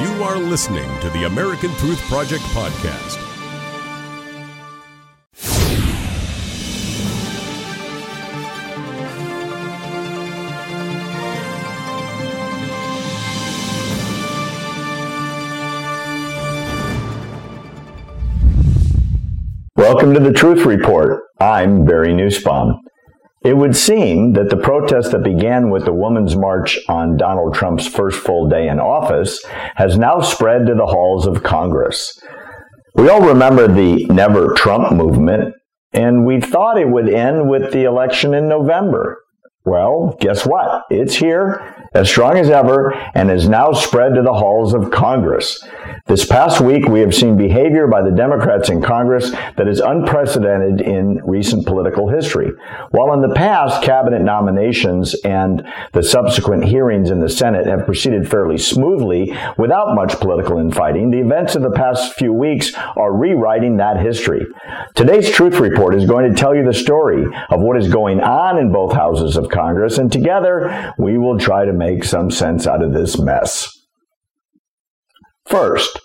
You are listening to the American Truth Project podcast. Welcome to the Truth Report. I'm Barry Nussbaum. It would seem that the protest that began with the Women's March on Donald Trump's first full day in office has now spread to the halls of Congress. We all remember the Never Trump movement, and we thought it would end with the election in November. Well, guess what? It's here, as strong as ever, and has now spread to the halls of Congress. This past week, we have seen behavior by the Democrats in Congress that is unprecedented in recent political history. While in the past, cabinet nominations and the subsequent hearings in the Senate have proceeded fairly smoothly without much political infighting, the events of the past few weeks are rewriting that history. Today's Truth Report is going to tell you the story of what is going on in both houses of Congress, and together we will try to make some sense out of this mess. First,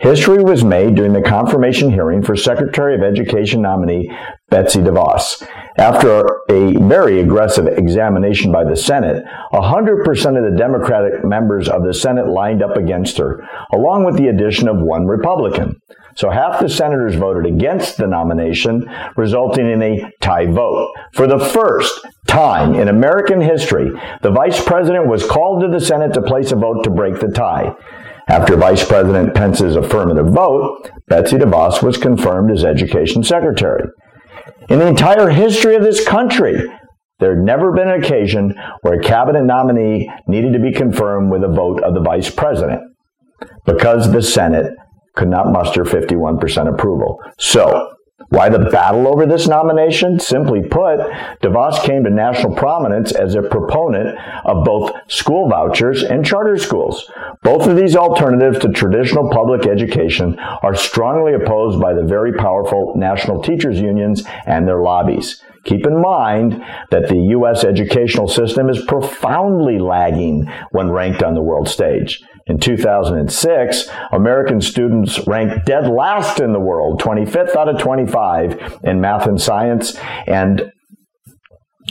history was made during the confirmation hearing for Secretary of Education nominee Betsy DeVos. After a very aggressive examination by the Senate, 100% of the Democratic members of the Senate lined up against her, along with the addition of one Republican. So half the senators voted against the nomination, resulting in a tie vote. For the first time in American history, the vice president was called to the Senate to place a vote to break the tie. After Vice President Pence's affirmative vote, Betsy DeVos was confirmed as Education Secretary. In the entire history of this country, there had never been an occasion where a cabinet nominee needed to be confirmed with a vote of the vice president, because the Senate could not muster 51% approval. So, why the battle over this nomination? Simply put, DeVos came to national prominence as a proponent of both school vouchers and charter schools. Both of these alternatives to traditional public education are strongly opposed by the very powerful national teachers unions and their lobbies. Keep in mind that the U.S. educational system is profoundly lagging when ranked on the world stage. In 2006, American students ranked dead last in the world, 25th out of 25 in math and science, and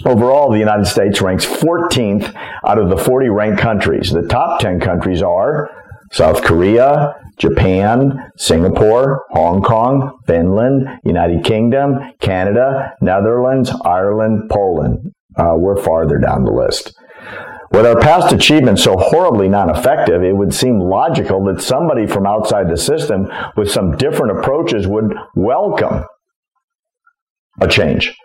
overall, the United States ranks 14th out of the 40 ranked countries. The top 10 countries are South Korea, Japan, Singapore, Hong Kong, Finland, United Kingdom, Canada, Netherlands, Ireland, Poland. We're farther down the list. With our past achievements so horribly non-effective, it would seem logical that somebody from outside the system with some different approaches would welcome a change.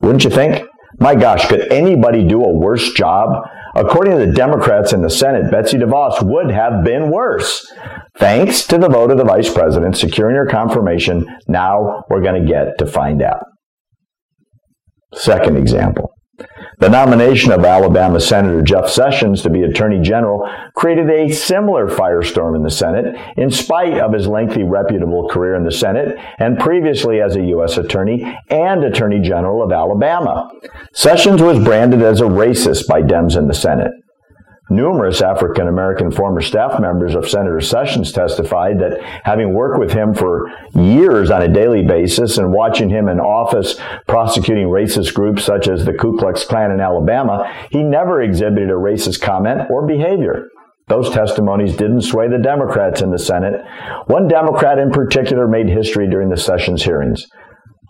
Wouldn't you think? My gosh, could anybody do a worse job? According to the Democrats in the Senate, Betsy DeVos would have been worse. Thanks to the vote of the vice president securing her confirmation, now we're going to get to find out. Second example. The nomination of Alabama Senator Jeff Sessions to be Attorney General created a similar firestorm in the Senate, in spite of his lengthy, reputable career in the Senate and previously as a U.S. Attorney and Attorney General of Alabama. Sessions was branded as a racist by Dems in the Senate. Numerous African American former staff members of Senator Sessions testified that having worked with him for years on a daily basis and watching him in office prosecuting racist groups such as the Ku Klux Klan in Alabama, he never exhibited a racist comment or behavior. Those testimonies didn't sway the Democrats in the Senate. One Democrat in particular made history during the Sessions hearings.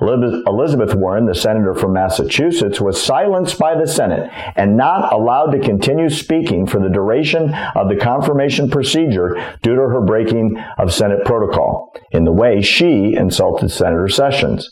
Elizabeth Warren, the senator from Massachusetts, was silenced by the Senate and not allowed to continue speaking for the duration of the confirmation procedure due to her breaking of Senate protocol. In the way, she insulted Senator Sessions.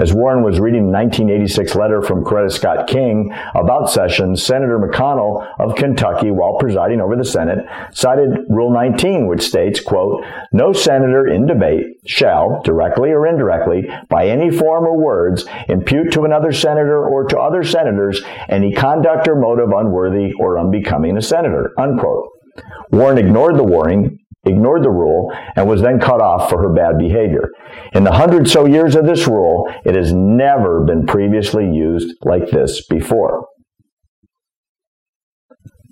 As Warren was reading the 1986 letter from Coretta Scott King about Sessions, Senator McConnell of Kentucky, while presiding over the Senate, cited Rule 19, which states, quote, "No senator in debate shall, directly or indirectly, by any form or words, impute to another senator or to other senators any conduct or motive unworthy or unbecoming a senator," unquote. Warren ignored the rule, and was then cut off for her bad behavior. In the 100 years of this rule, it has never been previously used like this before.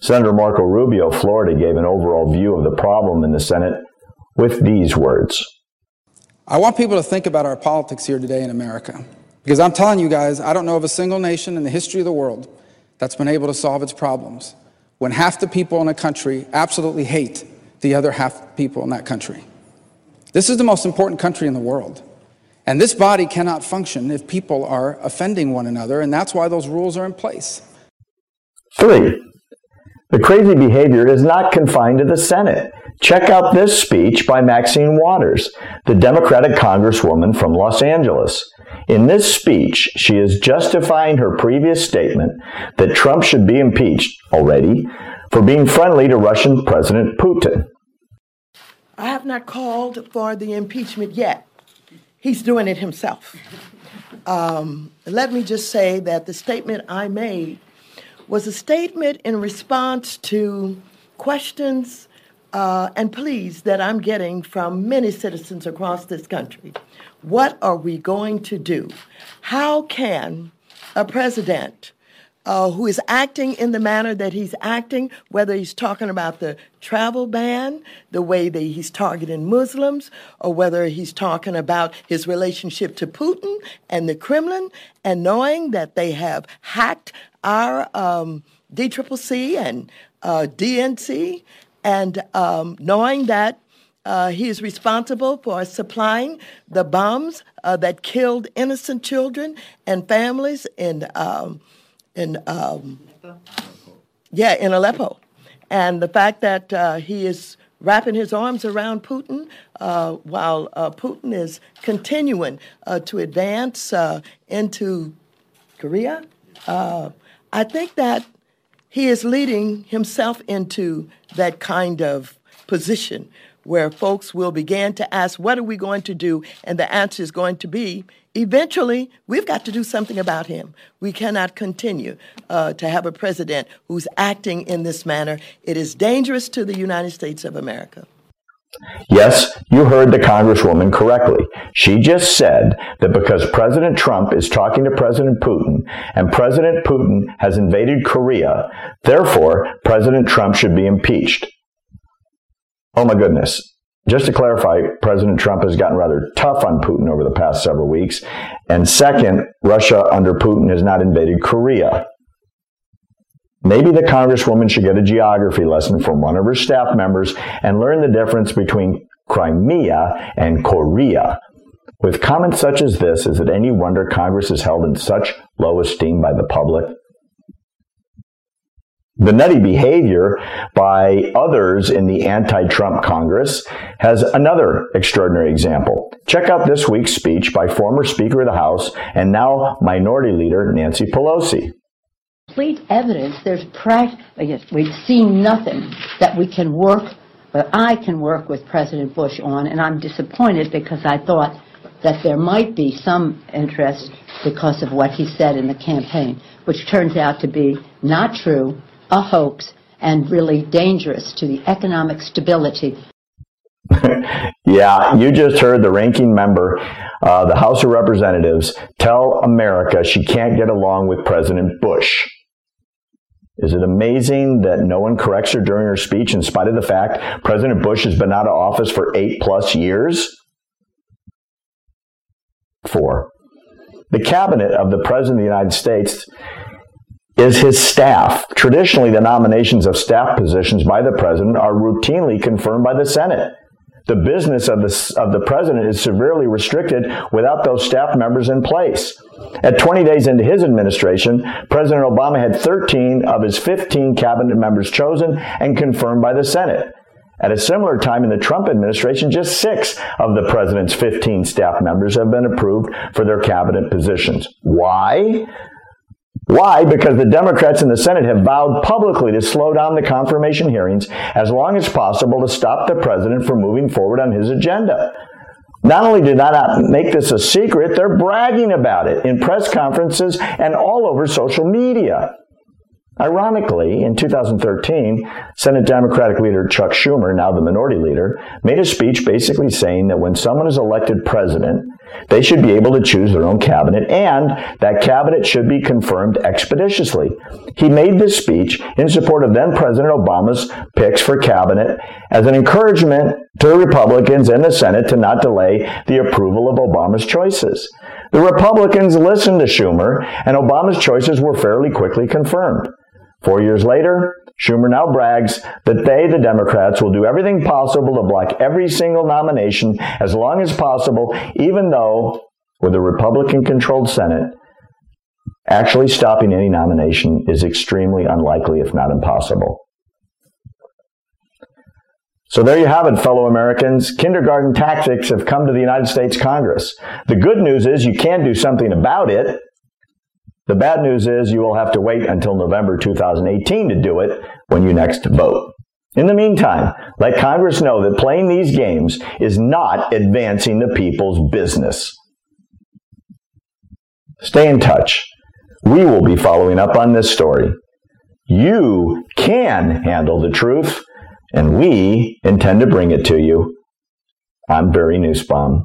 Senator Marco Rubio of Florida gave an overall view of the problem in the Senate with these words. I want people to think about our politics here today in America, because I'm telling you guys, I don't know of a single nation in the history of the world that's been able to solve its problems when half the people in a country absolutely hate the other half people in that country. This is the most important country in the world. And this body cannot function if people are offending one another, and that's why those rules are in place. 3. The crazy behavior is not confined to the Senate. Check out this speech by Maxine Waters, the Democratic Congresswoman from Los Angeles. In this speech, she is justifying her previous statement that Trump should be impeached already for being friendly to Russian President Putin. I have not called for the impeachment yet. He's doing it himself. Let me just say that the statement I made was a statement in response to questions and pleas that I'm getting from many citizens across this country. What are we going to do? How can a president who is acting in the manner that he's acting, whether he's talking about the travel ban, the way that he's targeting Muslims, or whether he's talking about his relationship to Putin and the Kremlin, and knowing that they have hacked our DCCC and DNC, and knowing that he is responsible for supplying the bombs that killed innocent children and families in Aleppo. And the fact that he is wrapping his arms around Putin while Putin is continuing to advance into Korea, I think that he is leading himself into that kind of position where folks will begin to ask, what are we going to do? And the answer is going to be, eventually, we've got to do something about him. We cannot continue to have a president who's acting in this manner. It is dangerous to the United States of America. Yes, you heard the Congresswoman correctly. She just said that because President Trump is talking to President Putin and President Putin has invaded Korea, therefore, President Trump should be impeached. Oh my goodness. Just to clarify, President Trump has gotten rather tough on Putin over the past several weeks. And second, Russia under Putin has not invaded Korea. Maybe the Congresswoman should get a geography lesson from one of her staff members and learn the difference between Crimea and Korea. With comments such as this, is it any wonder Congress is held in such low esteem by the public? The nutty behavior by others in the anti-Trump Congress has another extraordinary example. Check out this week's speech by former Speaker of the House and now Minority Leader Nancy Pelosi. Complete evidence. We've seen nothing that we can work, but I can work with President Bush on, and I'm disappointed because I thought that there might be some interest because of what he said in the campaign, which turns out to be not true, a hoax, and really dangerous to the economic stability. Yeah, you just heard the ranking member, the House of Representatives, tell America she can't get along with President Bush. Is it amazing that no one corrects her during her speech in spite of the fact President Bush has been out of office for 8+ years? 4. The cabinet of the President of the United States is his staff. Traditionally, the nominations of staff positions by the president are routinely confirmed by the Senate. The business of the president is severely restricted without those staff members in place. At 20 days into his administration, President Obama had 13 of his 15 cabinet members chosen and confirmed by the Senate. At a similar time in the Trump administration, just 6 of the president's 15 staff members have been approved for their cabinet positions. Why? Why? Because the Democrats in the Senate have vowed publicly to slow down the confirmation hearings as long as possible to stop the president from moving forward on his agenda. Not only did I not make this a secret, they're bragging about it in press conferences and all over social media. Ironically, in 2013, Senate Democratic leader Chuck Schumer, now the minority leader, made a speech basically saying that when someone is elected president, they should be able to choose their own cabinet, and that cabinet should be confirmed expeditiously. He made this speech in support of then-President Obama's picks for cabinet as an encouragement to the Republicans and the Senate to not delay the approval of Obama's choices. The Republicans listened to Schumer, and Obama's choices were fairly quickly confirmed. 4 years later, Schumer now brags that they, the Democrats, will do everything possible to block every single nomination as long as possible, even though, with a Republican-controlled Senate, actually stopping any nomination is extremely unlikely, if not impossible. So there you have it, fellow Americans. Kindergarten tactics have come to the United States Congress. The good news is you can do something about it. The bad news is you will have to wait until November 2018 to do it when you next vote. In the meantime, let Congress know that playing these games is not advancing the people's business. Stay in touch. We will be following up on this story. You can handle the truth, and we intend to bring it to you. I'm Barry Nussbaum.